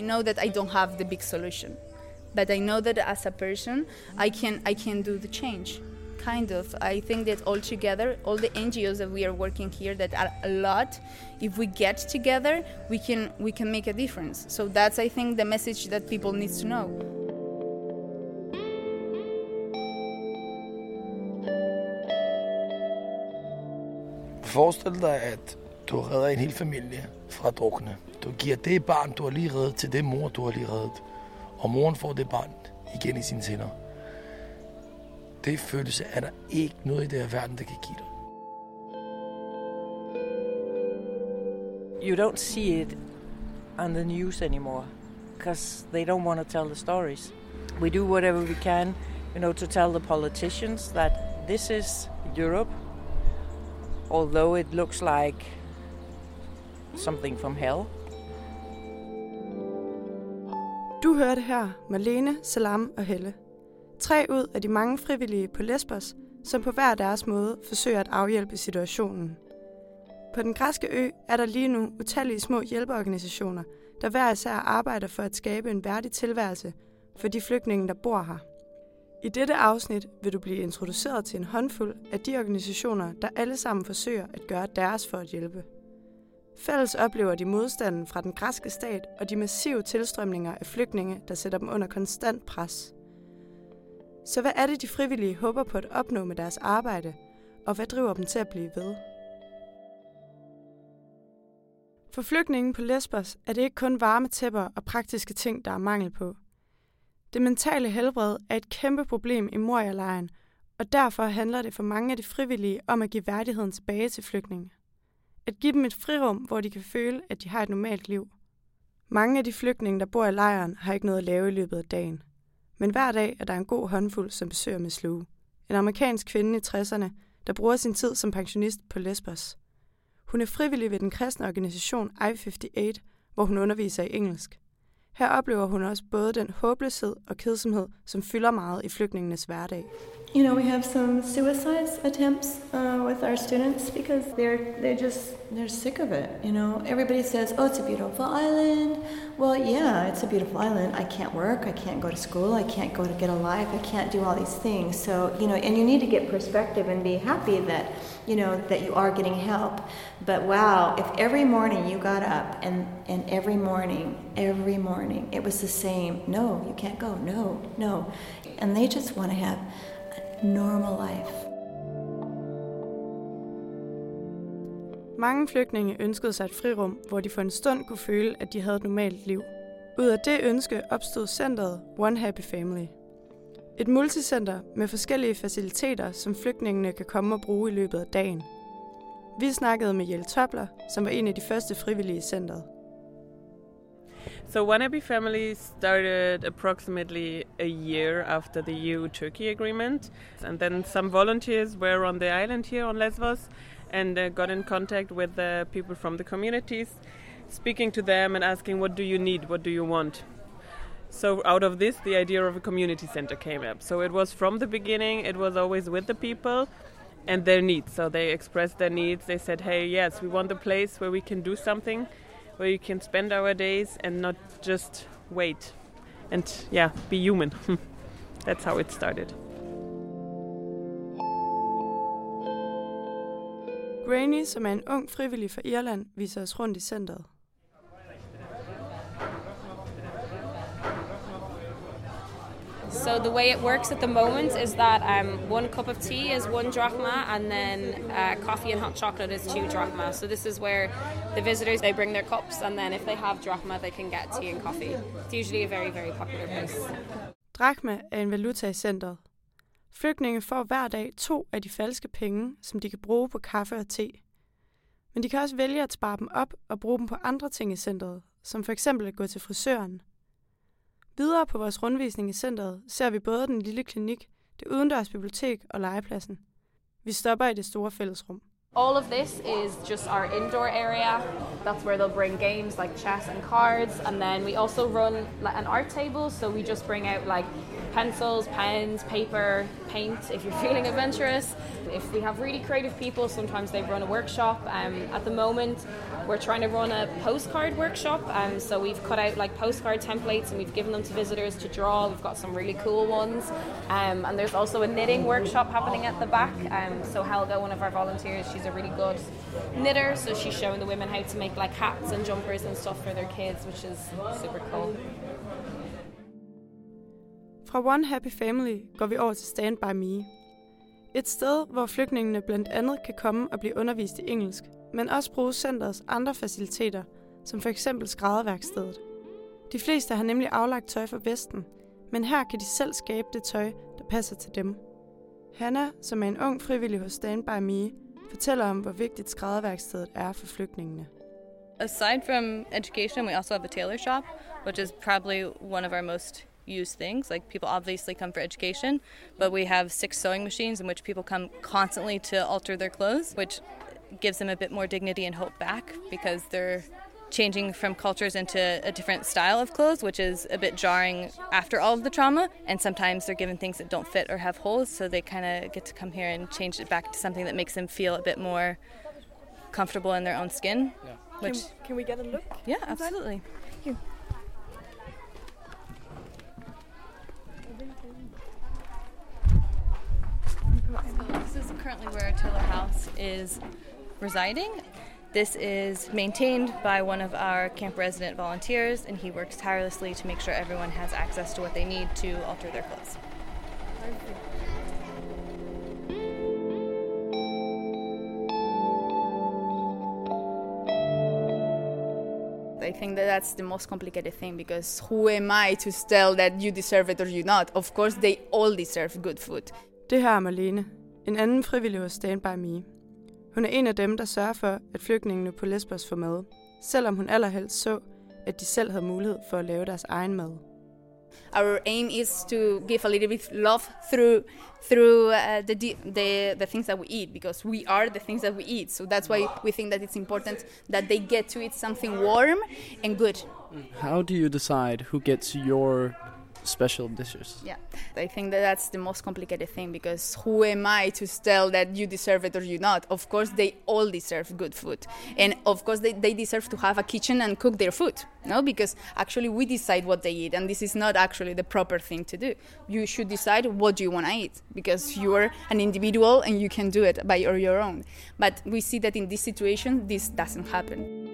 I know that I don't have the big solution, but I know that as a person, I can do the change. Kind of. I think that all together, all the NGOs that we are working here, that are a lot, if we get together, we can make a difference. So that's, I think, the message that people need to know. Forestil dig, at du redder en hel familie fra drukne. Du giver det barn, du har lige reddet, til det mor, du har lige reddet. Og moren får det barn igen i sine tænder. Det følelse er der ikke noget i det her verden, der kan give dig. You don't see it on the news anymore, because they don't want to tell the stories. We do whatever we can, you know, to tell the politicians that this is Europe, although it looks like something from hell. Du hørte her Marlene, Salam og Helle. 3 ud af de mange frivillige på Lesbos, som på hver deres måde forsøger at afhjælpe situationen. På den græske ø er der lige nu utallige små hjælpeorganisationer, der hver især arbejder for at skabe en værdig tilværelse for de flygtninge, der bor her. I dette afsnit vil du blive introduceret til en håndfuld af de organisationer, der alle sammen forsøger at gøre deres for at hjælpe. Fælles oplever de modstanden fra den græske stat og de massive tilstrømninger af flygtninge, der sætter dem under konstant pres. Så hvad er det, de frivillige håber på at opnå med deres arbejde, og hvad driver dem til at blive ved? For flygtninge på Lesbos er det ikke kun varme tæpper og praktiske ting, der er mangel på. Det mentale helbred er et kæmpe problem i Moria-lejren, og derfor handler det for mange af de frivillige om at give værdigheden tilbage til flygtninge. At give dem et frirum, hvor de kan føle, at de har et normalt liv. Mange af de flygtninge, der bor i lejren, har ikke noget at lave i løbet af dagen. Men hver dag er der en god håndfuld, som besøger Miss Lou, en amerikansk kvinde i 60'erne, der bruger sin tid som pensionist på Lesbos. Hun er frivillig ved den kristne organisation I-58, hvor hun underviser i engelsk. Her oplever hun også både den håbløshed og kedsomhed, som fylder meget i flygtningenes hverdag. You know, we have some suicide attempts with our students because they're sick of it. You know, everybody says, "Oh, it's a beautiful island." Well, yeah, it's a beautiful island. I can't work. I can't go to school. I can't go to get a life. I can't do all these things. So, you know, and you need to get perspective and be happy that, you know, that you are getting help. But wow, if every morning you got up and every morning it was the same. No, you can't go. No, and they just want to have normal life. Mange flygtninge ønskede sig et frirum, hvor de for en stund kunne føle, at de havde et normalt liv. Ud af det ønske opstod centret One Happy Family. Et multicenter med forskellige faciliteter, som flygtningene kan komme og bruge i løbet af dagen. Vi snakkede med Jelle Tobler, som var en af de første frivillige i centret. So One Happy Family started approximately a year after the EU-Turkey Agreement, and then some volunteers were on the island here on Lesbos and got in contact with the people from the communities, speaking to them and asking, what do you need, what do you want? So out of this, the idea of a community center came up. So it was from the beginning, it was always with the people and their needs. So they expressed their needs, they said, hey, yes, we want a place where we can do something, where you can spend our days and not just wait and be human. That's how it started. Granny, som er en ung frivillig fra Irland, viser os rundt i centret. So the way it works at the moment is that one cup of tea is 1 drachma and then coffee and hot chocolate is 2 drachma. So this is where the visitors, they bring their cups, and then if they have drachma, they can get tea and coffee. It's usually a very, very popular place. Drachma er en valuta i centret. Flygtninge får hver dag 2 af de falske penge, som de kan bruge på kaffe og te. Men de kan også vælge at spare dem op og bruge dem på andre ting i centret, som for eksempel at gå til frisøren. Videre på vores rundvisning i centret ser vi både den lille klinik, det udendørs bibliotek og legepladsen. Vi stopper i det store fællesrum. All of this is just our indoor area. That's where they'll bring games like chess and cards, and then we also run an art table, so we just bring out like pencils, pens, paper, paint if you're feeling adventurous. If we have really creative people, sometimes they run a workshop. At the moment we're trying to run a postcard workshop, so we've cut out like postcard templates and we've given them to visitors to draw. We've got some really cool ones, and there's also a knitting workshop happening at the back. So Helga, one of our volunteers, she's a really good knitter, so she's showing the women how to make like hats and jumpers and stuff for their kids, which is super cool. Fra One Happy Family går vi over til Standby Mie. Et sted, hvor flygtningene blandt andet kan komme og blive undervist i engelsk, men også bruge centrets andre faciliteter, som f.eks. skrædderværkstedet. De fleste har nemlig aflagt tøj fra Vesten, men her kan de selv skabe det tøj, der passer til dem. Hanna, som er en ung frivillig hos Standby Mie, fortæller om, hvor vigtigt skrædderværkstedet er for flygtningene. Aside from education, we also have a tailor shop, which is probably one of our most used things. Like, people obviously come for education, but we have 6 sewing machines in which people come constantly to alter their clothes, which gives them a bit more dignity and hope back, because they're changing from cultures into a different style of clothes, which is a bit jarring after all of the trauma. And sometimes they're given things that don't fit or have holes, so they kind of get to come here and change it back to something that makes them feel a bit more comfortable in their own skin. Yeah. Which, can we get a look? Yeah, absolutely. Here. This is currently where our Taylor house is residing. This is maintained by one of our camp resident volunteers, and he works tirelessly to make sure everyone has access to what they need to alter their clothes. I think that's the most complicated thing, because who am I to tell that you deserve it or you not? Of course, they all deserve good food. Det her er Marlene, en anden frivillig hos Standby Mie. Hun er en af dem, der sørger for, at flygtningene på Lesbos får mad, selvom hun allerhelst så, at de selv havde mulighed for at lave deres egen mad. Our aim is to give a little bit love through the things that we eat, because we are the things that we eat. So that's why we think that it's important that they get to eat something warm and good. How do you decide who gets your special dishes? Yeah, I think that's the most complicated thing, because who am I to tell that you deserve it or you not? Of course, they all deserve good food, and of course they deserve to have a kitchen and cook their food. No, because actually we decide what they eat, and this is not actually the proper thing to do. You should decide what you want to eat, because you are an individual and you can do it by your own. But we see that in this situation, this doesn't happen.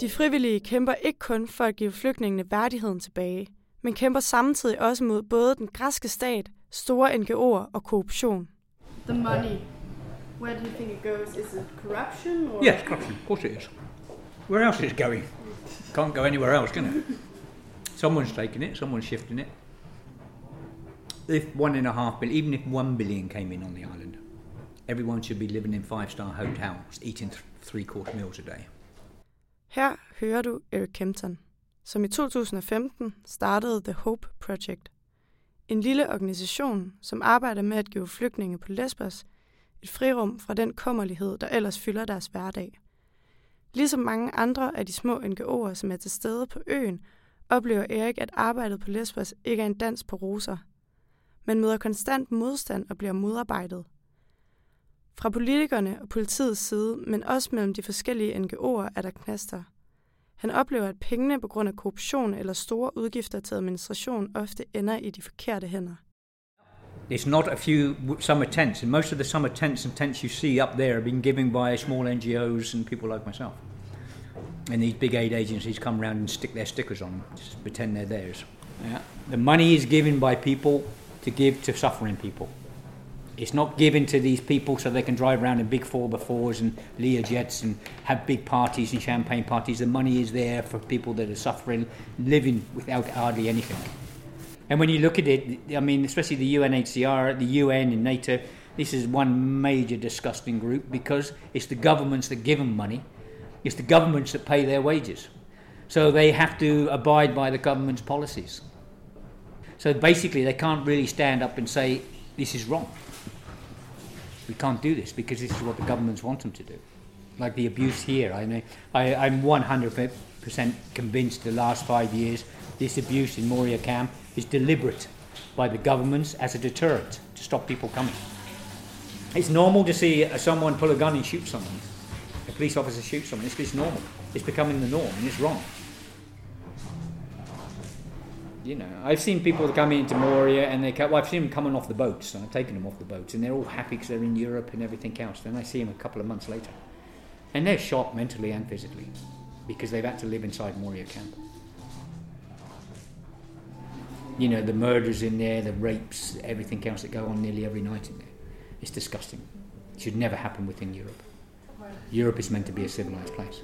De frivillige kæmper ikke kun for at give flygtningene værdigheden tilbage, men kæmper samtidig også mod både den græske stat, store NGO'er og korruption. The money, where do you think it goes? Is it corruption? Or? Yes, corruption. Of course it is. Where else is it going? Can't go anywhere else, can it? Someone's taking it, someone's shifting it. If 1.5 billion, even if 1 billion came in on the island, everyone should be living in 5-star hotels, eating 3-course meals a day. Her hører du Eric Kempton, som i 2015 startede The Hope Project. En lille organisation, som arbejder med at give flygtninge på Lesbos et frirum fra den kummerlighed, der ellers fylder deres hverdag. Ligesom mange andre af de små NGO'er, som er til stede på øen, oplever Erik, at arbejdet på Lesbos ikke er en dans på roser. Man møder konstant modstand og bliver modarbejdet. Fra politikerne og politiets side, men også mellem de forskellige NGO'er, er der knaster. Han oplever, at pengene på grund af korruption eller store udgifter til administration ofte ender i de forkerte hænder. It's not a few summer tents, and most of the summer tents and tents you see up there have been given by small NGOs and people like myself. And these big aid agencies come around and stick their stickers on them, just pretend they're theirs. Yeah. The money is given by people to give to suffering people. It's not given to these people so they can drive around in big 4x4s and Learjets and have big parties and champagne parties. The money is there for people that are suffering, living without hardly anything. And when you look at it, I mean, especially the UNHCR, the UN and NATO, this is one major disgusting group, because it's the governments that give them money. It's the governments that pay their wages. So they have to abide by the government's policies. So basically they can't really stand up and say, this is wrong. We can't do this because this is what the governments want them to do. Like the abuse here, I mean, I'm 100% convinced the last 5 years this abuse in Moria camp is deliberate by the governments as a deterrent to stop people coming. It's normal to see someone pull a gun and shoot someone. A police officer shoots someone. It's normal. It's becoming the norm and it's wrong. You know, I've seen people come into Moria and I've seen them coming off the boats, and I've taken them off the boats, and they're all happy because they're in Europe and everything else. Then I see them a couple of months later, and they're shot mentally and physically because they've had to live inside Moria camp. You know, the murders in there, the rapes, everything else that go on nearly every night in there. It's disgusting. It should never happen within Europe. Europe is meant to be a civilised place.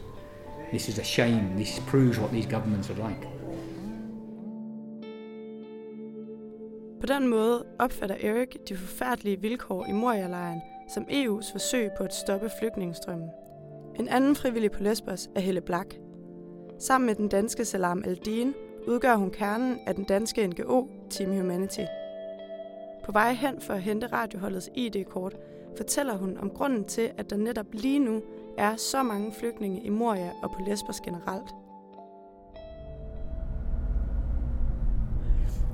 This is a shame. This proves what these governments are like. På den måde opfatter Erik de forfærdelige vilkår i Moria-lejren som EU's forsøg på at stoppe flygtningestrømmen. En anden frivillig på Lesbos er Helle Black. Sammen med den danske Salam Aldeen udgør hun kernen af den danske NGO Team Humanity. På vej hen for at hente radioholdets ID-kort fortæller hun om grunden til, at der netop lige nu er så mange flygtninge i Moria og på Lesbos generelt.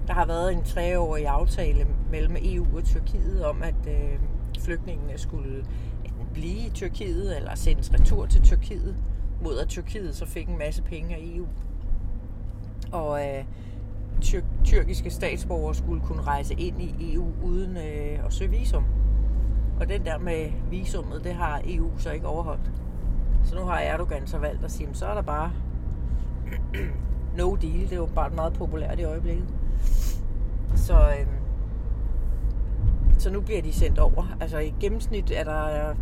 Der har været en 3-årig aftale mellem EU og Tyrkiet om, at flygtningene skulle enten blive i Tyrkiet eller sendes retur til Tyrkiet, mod at Tyrkiet så fik en masse penge af EU. Og tyrkiske statsborgere skulle kunne rejse ind i EU uden at søge visum. Og den der med visummet, det har EU så ikke overholdt. Så nu har Erdogan så valgt at sige, så er der bare no deal. Det er jo bare meget populært i øjeblikket. Så nu bliver de sendt over. Altså i gennemsnit er der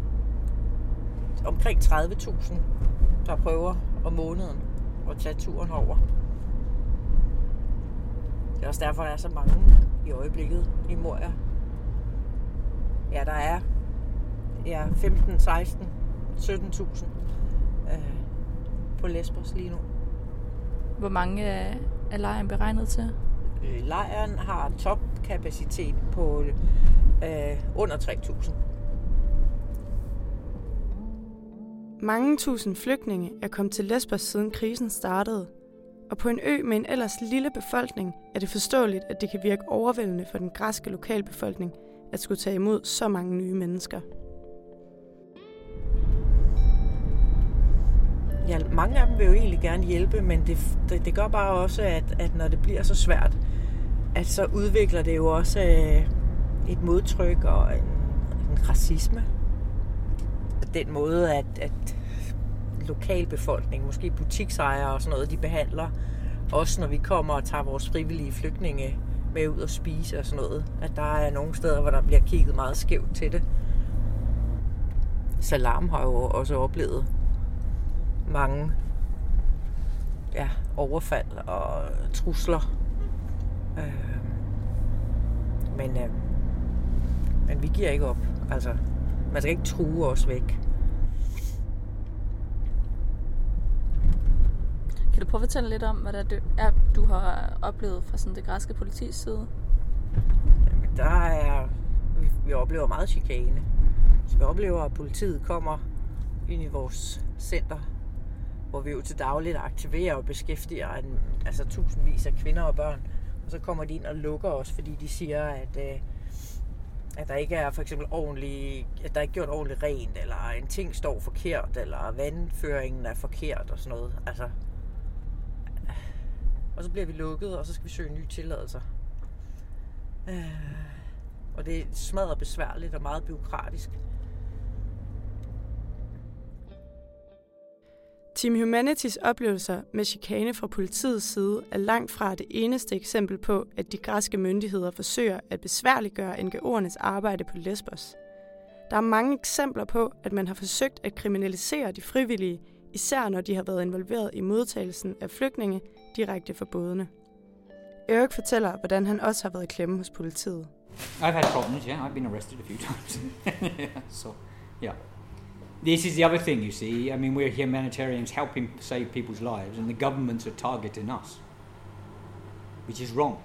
omkring 30.000, der prøver om måneden at tage turen over. Det er også derfor, der er så mange i øjeblikket i Moria. Ja, der er 15, 16, 17.000 på Lesbos lige nu. Hvor mange er lejren beregnet til? Lejren har topkapacitet på under 3.000. Mange tusind flygtninge er kommet til Lesbos siden krisen startede. Og på en ø med en ellers lille befolkning er det forståeligt, at det kan virke overvældende for den græske lokalbefolkning at skulle tage imod så mange nye mennesker. Ja, mange af dem vil jo egentlig gerne hjælpe, men det gør bare også, at når det bliver så svært, at så udvikler det jo også et modtryk og en racisme. På den måde, at lokalbefolkning, måske butiksejere og sådan noget, de behandler os, når vi kommer og tager vores frivillige flygtninge med ud og spise og sådan noget. At der er nogle steder, hvor der bliver kigget meget skævt til det. Salam har jo også oplevet mange overfald og trusler. Men vi giver ikke op. Altså, man skal ikke true os væk. Kan du prøve at fortælle lidt om, hvad det er, du har oplevet fra sådan det græske politis side? Jamen, vi oplever meget chikane. Så vi oplever, at politiet kommer ind i vores center, hvor vi jo til dagligt aktiverer og beskæftiger tusindvis af kvinder og børn. Og så kommer de ind og lukker os, fordi de siger, at der ikke er for eksempel at der ikke er gjort ordentligt rent, eller en ting står forkert, eller vandføringen er forkert og sådan noget. Altså, og så bliver vi lukket, og så skal vi søge nye tilladelser. Og det er smadret besværligt og meget bureaukratisk. Team Humanities oplevelser med chikane fra politiets side er langt fra det eneste eksempel på, at de græske myndigheder forsøger at besværliggøre NGO'ernes arbejde på Lesbos. Der er mange eksempler på, at man har forsøgt at kriminalisere de frivillige, især når de har været involveret i modtagelsen af flygtninge direkte fra bådene. Erik fortæller, hvordan han også har været i klemme hos politiet. I've had problems, yeah. I've been arrested a few times. So, yeah. This is the other thing, you see. I mean, we're humanitarians helping save people's lives, and the governments are targeting us, which is wrong.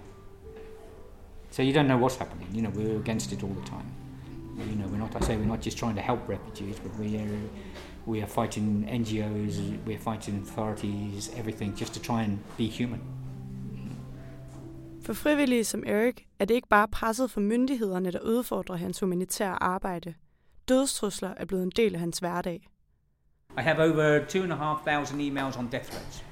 So you don't know what's happening. You know, we're against it all the time. You know, we're not just trying to help refugees, but we are fighting NGOs, we're fighting authorities, everything, just to try and be human. For frivillige som Erik er det ikke bare presset fra myndighederne, der udfordrer hans humanitære arbejde. Dødstrusler er blevet en del af hans hverdag. I have over 2,500 emails on death threats.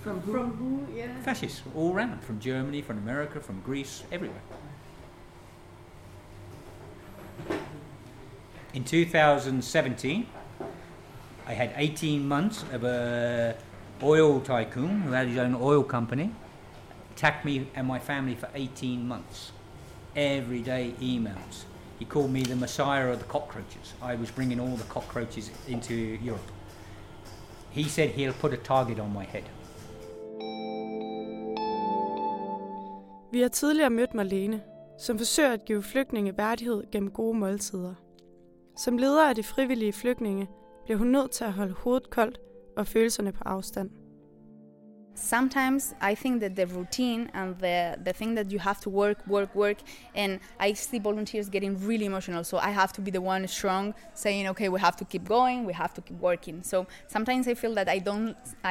From who? Yeah. Fascists all around, from Germany, from America, from Greece, everywhere. In 2017, I had 18 months of a oil tycoon who had his own oil company, attacked me and my family for 18 months. Everyday emails. He called me the messiah of the cockroaches. I was bringing all the cockroaches into Europe. He said he'll put a target on my head. Vi har tidligere mødt Marlene, som forsøger at give flygtninge værdighed gennem gode måltider. Som leder af de frivillige flygtninge bliver hun nødt til at holde hovedet koldt og følelserne på afstand. Sometimes I think that the routine and the thing that you have to work, and I see volunteers getting really emotional, so I have to be the one strong, saying, okay, we have to keep going, we have to keep working. So sometimes I feel that I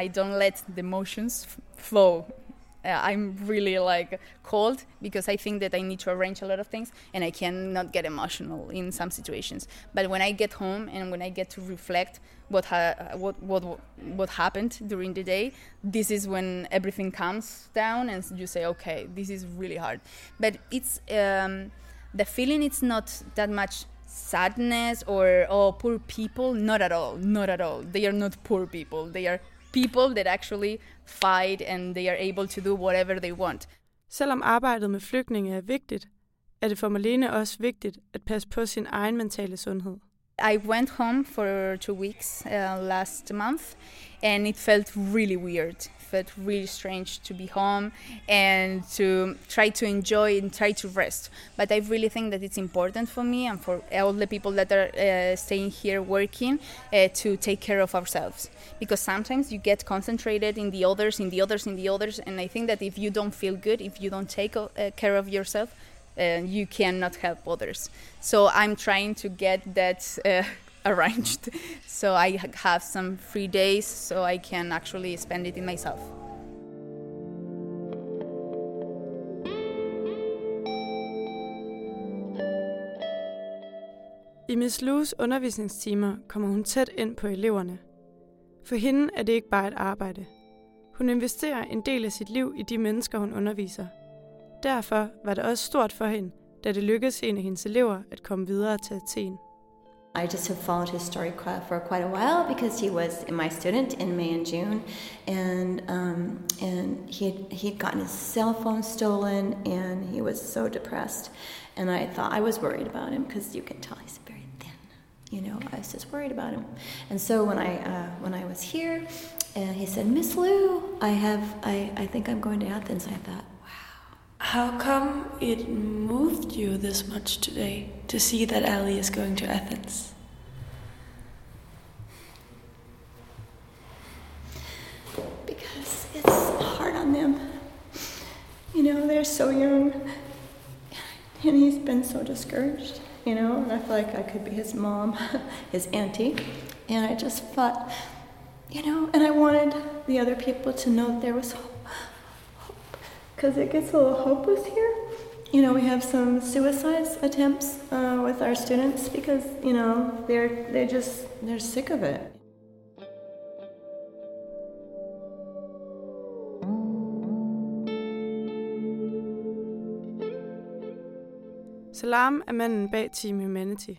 don't let the emotions flow. I'm really cold because I think that I need to arrange a lot of things and I cannot get emotional in some situations. But when I get home and when I get to reflect what happened during the day, this is when everything calms down and you say, okay, this is really hard. But it's the feeling. It's not that much sadness or poor people. Not at all. They are not poor people. They are people that actually fight, and they are able to do whatever they want. Selvom arbejdet med flygtninge er vigtigt, er det for Marlene også vigtigt at passe på sin egen mentale sundhed. I went home for 2 weeks last month, and it felt really weird. It felt really strange to be home and to try to enjoy and try to rest. But I really think that it's important for me and for all the people that are staying here working to take care of ourselves. Because sometimes you get concentrated in the others, and I think that if you don't feel good, if you don't take care of yourself, you cannot help others. So I'm trying to get that arranged, so I have some free days so I can actually spend it in myself. I Miss Lou's undervisningstimer kommer hun tæt ind på eleverne. For hende er det ikke bare et arbejde. Hun investerer en del af sit liv i de mennesker, hun underviser. Derfor var det også stort for hende, da det lykkedes en af hendes elever at komme videre til Athen. I just have followed his story for quite a while because he was my student in May and June, and he'd gotten his cell phone stolen, and he was so depressed, and I thought I was worried about him because you can tell he's very thin, I was just worried about him, and so when I was here, and he said, Miss Lou, I think I'm going to Athens. I thought, wow, how come it moved you this much today? To see that Ali is going to Athens. Because it's hard on them. They're so young. And he's been so discouraged, And I feel like I could be his mom, his auntie. And I just thought, and I wanted the other people to know that there was hope. Because it gets a little hopeless here. We have some suicide attempts with our students because, they're sick of it. Salam er manden bag Team Humanity.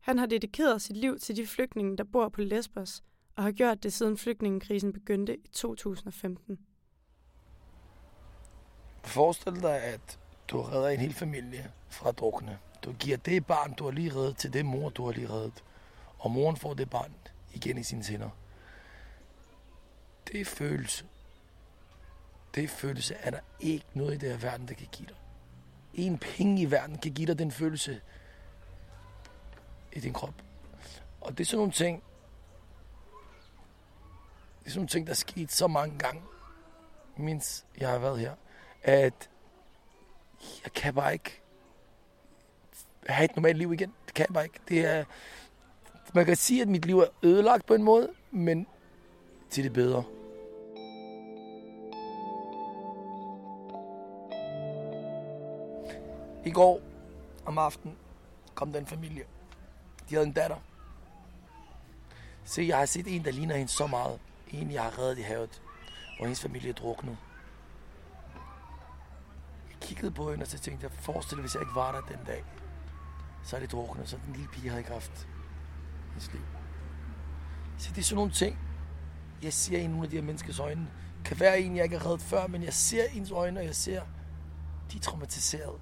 Han har dedikeret sit liv til de flygtninge, der bor på Lesbos, og har gjort det siden flygtningekrisen begyndte i 2015. Forestil dig, at du redder en hel familie fra at drukne. Du giver det barn, du har lige reddet, til det mor, du har lige reddet. Og moren får det barn igen i sine hænder. Det er følelse. Det følelse er der ikke noget i det her verden, der kan give dig. En penge i verden kan give dig den følelse. i din krop. Og det er sådan nogle ting, der er sket så mange gange, mens jeg har været her, at jeg kan bare ikke have et normalt liv igen. Det kan jeg bare ikke. Det er, man kan sige, at mit liv er ødelagt på en måde, men til det bedre. I går om aftenen kom der en familie. De havde en datter. Se, jeg har set en, der ligner hende så meget. En, jeg har reddet i havet, og hendes familie druknede. Jeg kiggede på hende, og så tænkte jeg, forestil dig, hvis jeg ikke var der den dag, så er det druknet, så den lille pige havde ikke haft hendes liv. Så det er sådan nogle ting, jeg ser i nogle af de her menneskers øjne. Kan være en, jeg ikke har reddet før, men jeg ser ens øjne, og jeg ser, de er traumatiserede.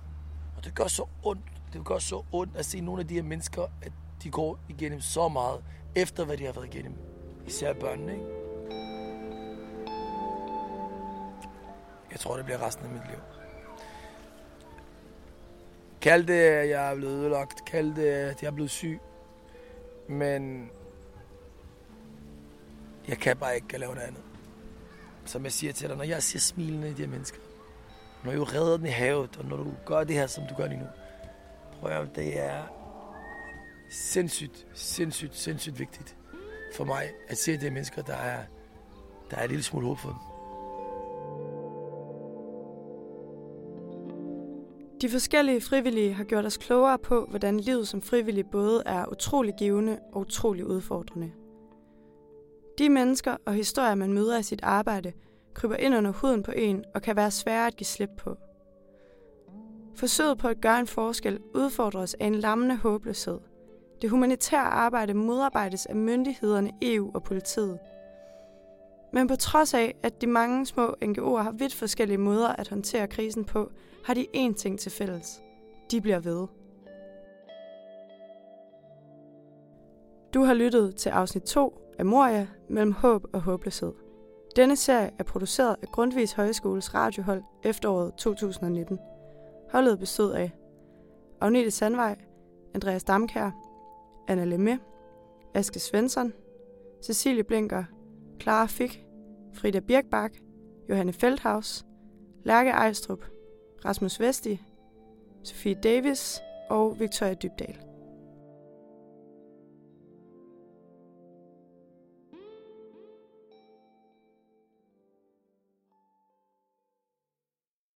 Og det gør så ondt. Det gør så ondt at se nogle af de her mennesker, at de går igennem så meget, efter hvad de har været igennem. Især børnene, ikke? Jeg tror, det bliver resten af mit liv. Kald det, at jeg er blevet ødelagt. Kald det, at jeg er blevet syg. Men jeg kan bare ikke lave noget andet. Som jeg siger til dig, når jeg ser smilende i de her mennesker, når du redder den i havet, og når du gør det her, som du gør lige nu, prøv at høre, det er sindssygt vigtigt for mig, at se de mennesker, der er et lille smule håb for dem. De forskellige frivillige har gjort os klogere på, hvordan livet som frivillig både er utrolig givende og utrolig udfordrende. De mennesker og historier, man møder i sit arbejde, kryber ind under huden på en og kan være svære at give slip på. Forsøget på at gøre en forskel udfordres af en lammende håbløshed. Det humanitære arbejde modarbejdes af myndighederne, EU og politiet. Men på trods af, at de mange små NGO'er har vidt forskellige måder at håndtere krisen på, har de én ting til fælles. De bliver ved. Du har lyttet til afsnit 2 af Moria, mellem håb og håbløshed. Denne serie er produceret af Grundtvigs Højskoles radiohold efteråret 2019. Holdet bestod af Agnete Sandvej, Andreas Damkjær, Anna Lemme, Aske Svensson, Cecilie Blinker, Clara Fick, Frida Birkbak, Johanne Feldhaus, Lærke Ejstrup, Rasmus Vesti, Sofie Davis og Victoria Dybdal.